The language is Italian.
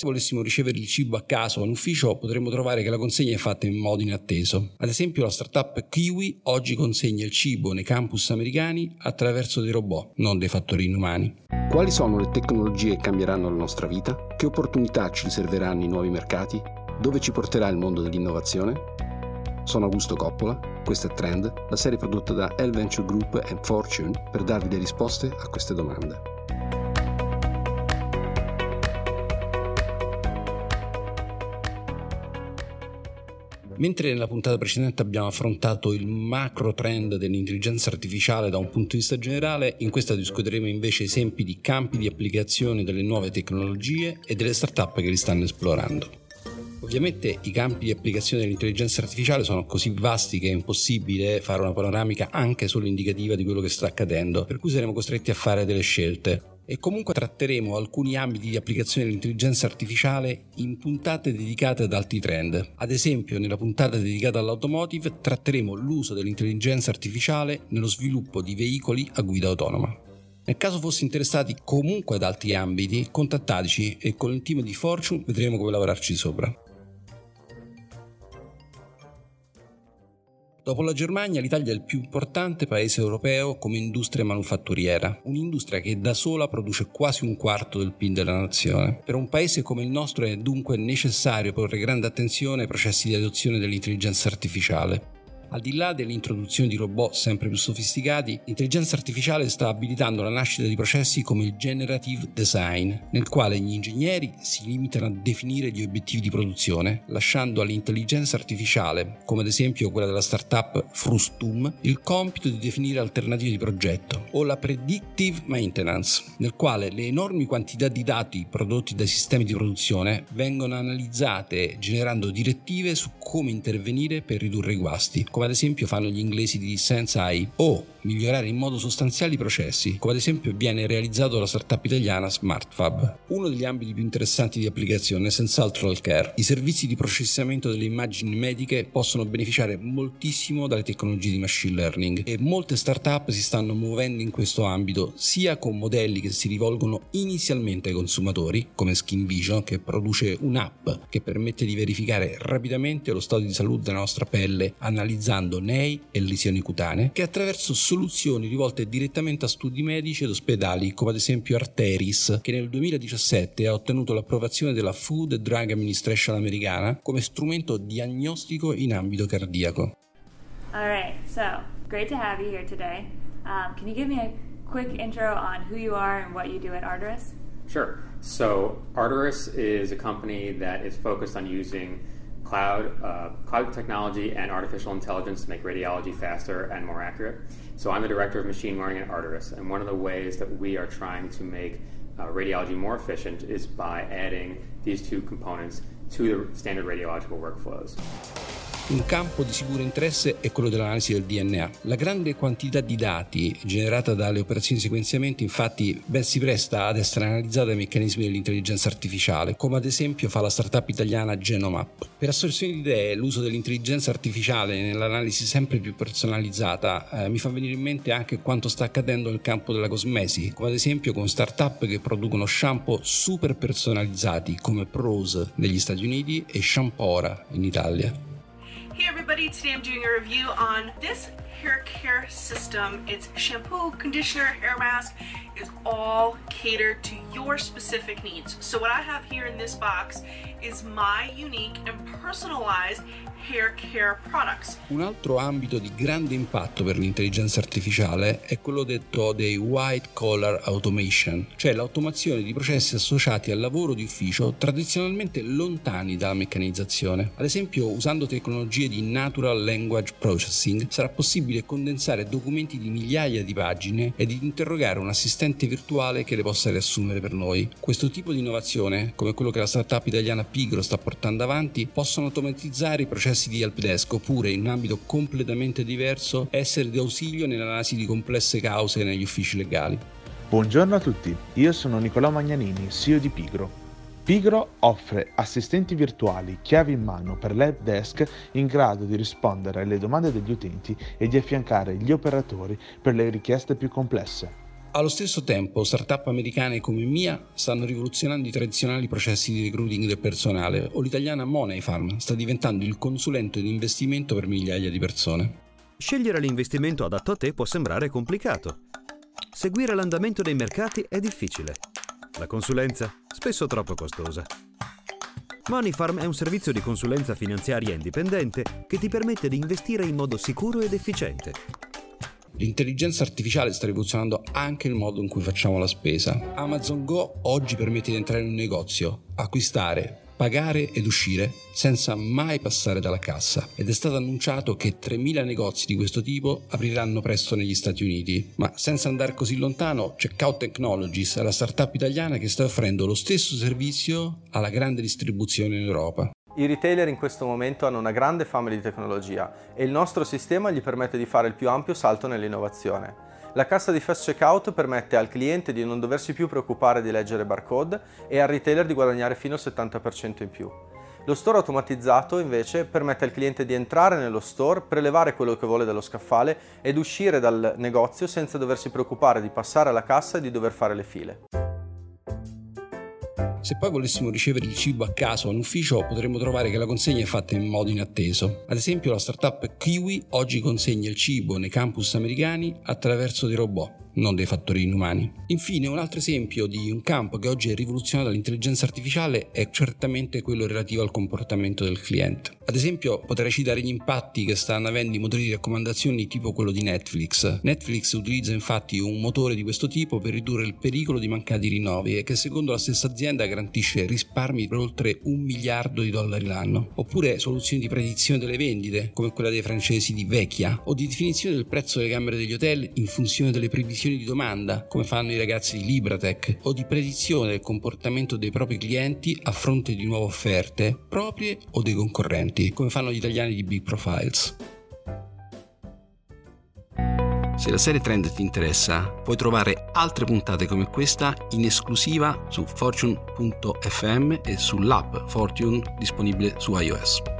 Se volessimo ricevere il cibo a caso all'ufficio, potremmo trovare che la consegna è fatta in modo inatteso. Ad esempio, la startup Kiwi oggi consegna il cibo nei campus americani attraverso dei robot, non dei fattorini umani. Quali sono le tecnologie che cambieranno la nostra vita? Che opportunità ci riserveranno i nuovi mercati? Dove ci porterà il mondo dell'innovazione? Sono Augusto Coppola, questa è Trend, la serie prodotta da L Venture Group e Fortune per darvi le risposte a queste domande. Mentre nella puntata precedente abbiamo affrontato il macro trend dell'intelligenza artificiale da un punto di vista generale, in questa discuteremo invece esempi di campi di applicazione delle nuove tecnologie e delle startup che li stanno esplorando. Ovviamente i campi di applicazione dell'intelligenza artificiale sono così vasti che è impossibile fare una panoramica anche solo indicativa di quello che sta accadendo, per cui saremo costretti a fare delle scelte. E comunque tratteremo alcuni ambiti di applicazione dell'intelligenza artificiale in puntate dedicate ad altri trend. Ad esempio, nella puntata dedicata all'automotive tratteremo l'uso dell'intelligenza artificiale nello sviluppo di veicoli a guida autonoma. Nel caso fosse interessati comunque ad altri ambiti, contattateci e con il team di Fortune vedremo come lavorarci sopra. Dopo la Germania, l'Italia è il più importante paese europeo come industria manufatturiera, un'industria che da sola produce quasi un quarto del PIL della nazione. Per un paese come il nostro è dunque necessario porre grande attenzione ai processi di adozione dell'intelligenza artificiale. Al di là dell'introduzione di robot sempre più sofisticati, l'intelligenza artificiale sta abilitando la nascita di processi come il Generative Design, nel quale gli ingegneri si limitano a definire gli obiettivi di produzione, lasciando all'intelligenza artificiale, come ad esempio quella della startup Frustum, il compito di definire alternative di progetto, o la Predictive Maintenance, nel quale le enormi quantità di dati prodotti dai sistemi di produzione vengono analizzate generando direttive su come intervenire per ridurre i guasti, come ad esempio fanno gli inglesi di Senseye, o migliorare in modo sostanziale i processi, come ad esempio viene realizzato dalla startup italiana SmartFAB. Uno degli ambiti più interessanti di applicazione è senz'altro l'healthcare. I servizi di processamento delle immagini mediche possono beneficiare moltissimo dalle tecnologie di machine learning e molte startup si stanno muovendo in questo ambito, sia con modelli che si rivolgono inizialmente ai consumatori, come SkinVision, che produce un'app che permette di verificare rapidamente lo stato di salute della nostra pelle, analizzando nei e lesioni cutanee, che attraverso soluzioni rivolte direttamente a studi medici ed ospedali, come ad esempio Arteris, che nel 2017 ha ottenuto l'approvazione della Food and Drug Administration americana come strumento diagnostico in ambito cardiaco. All right, so great to have you here today. Can you give me a quick intro on who you are and what you do at Arteris? Sure. So Arteris is a company that is focused on using cloud technology and artificial intelligence to make radiology faster and more accurate. So I'm the director of machine learning at Arteris, and one of the ways that we are trying to make radiology more efficient is by adding these two components to the standard radiological workflows. Un campo di sicuro interesse è quello dell'analisi del DNA. La grande quantità di dati generata dalle operazioni di sequenziamento infatti ben si presta ad essere analizzata dai meccanismi dell'intelligenza artificiale, come ad esempio fa la startup italiana GenomeUp. Per assorzione di idee, l'uso dell'intelligenza artificiale nell'analisi sempre più personalizzata mi fa venire in mente anche quanto sta accadendo nel campo della cosmesi, come ad esempio con startup che producono shampoo super personalizzati come Prose negli Stati Uniti e Shampora in Italia. Hey everybody, today I'm doing a review on this hair care system. It's shampoo, conditioner, hair mask. It's all catered to your specific needs. So what I have here in this box is my unique and personalized hair care products. Un altro ambito di grande impatto per l'intelligenza artificiale è quello detto dei white collar automation, cioè l'automazione di processi associati al lavoro di ufficio tradizionalmente lontani dalla meccanizzazione. Ad esempio, usando tecnologie di natural language processing, sarà possibile condensare documenti di migliaia di pagine ed interrogare un assistente virtuale che le possa riassumere per noi. Questo tipo di innovazione, come quello che la startup italiana Pigro sta portando avanti, possono automatizzare i processi di helpdesk oppure, in un ambito completamente diverso, essere di ausilio nell'analisi di complesse cause negli uffici legali. Buongiorno a tutti, io sono Nicolò Magnanini, CEO di Pigro. Pigro offre assistenti virtuali chiavi in mano per l'help desk in grado di rispondere alle domande degli utenti e di affiancare gli operatori per le richieste più complesse. Allo stesso tempo, startup americane come Mya stanno rivoluzionando i tradizionali processi di recruiting del personale, o l'italiana Moneyfarm sta diventando il consulente di investimento per migliaia di persone. Scegliere l'investimento adatto a te può sembrare complicato. Seguire l'andamento dei mercati è difficile. La consulenza, spesso troppo costosa. Moneyfarm è un servizio di consulenza finanziaria indipendente che ti permette di investire in modo sicuro ed efficiente. L'intelligenza artificiale sta rivoluzionando anche il modo in cui facciamo la spesa. Amazon Go oggi permette di entrare in un negozio, acquistare, pagare ed uscire senza mai passare dalla cassa, ed è stato annunciato che 3.000 negozi di questo tipo apriranno presto negli Stati Uniti. Ma senza andare così lontano, Checkout Technologies è la startup italiana che sta offrendo lo stesso servizio alla grande distribuzione in Europa. I retailer in questo momento hanno una grande fame di tecnologia e il nostro sistema gli permette di fare il più ampio salto nell'innovazione. La cassa di fast checkout permette al cliente di non doversi più preoccupare di leggere barcode e al retailer di guadagnare fino al 70% in più. Lo store automatizzato invece permette al cliente di entrare nello store, prelevare quello che vuole dallo scaffale ed uscire dal negozio senza doversi preoccupare di passare alla cassa e di dover fare le file. Se poi volessimo ricevere il cibo a caso in ufficio, potremmo trovare che la consegna è fatta in modo inatteso. Ad esempio, la startup Kiwi oggi consegna il cibo nei campus americani attraverso dei robot, non dei fattorini umani. Infine, un altro esempio di un campo che oggi è rivoluzionato dall'intelligenza artificiale è certamente quello relativo al comportamento del cliente. Ad esempio, potrei citare gli impatti che stanno avendo i motori di raccomandazioni tipo quello di Netflix. Netflix utilizza infatti un motore di questo tipo per ridurre il pericolo di mancati rinnovi e che, secondo la stessa azienda, garantisce risparmi per oltre $1 miliardo l'anno. Oppure soluzioni di predizione delle vendite, come quella dei francesi di Vekia, o di definizione del prezzo delle camere degli hotel in funzione delle previsioni di domanda, come fanno i ragazzi di Lybra.Tech, o di predizione del comportamento dei propri clienti a fronte di nuove offerte, proprie o dei concorrenti, come fanno gli italiani di Big Profiles. Se la serie Trend ti interessa, puoi trovare altre puntate come questa in esclusiva su Fortune.fm e sull'app Fortune disponibile su iOS.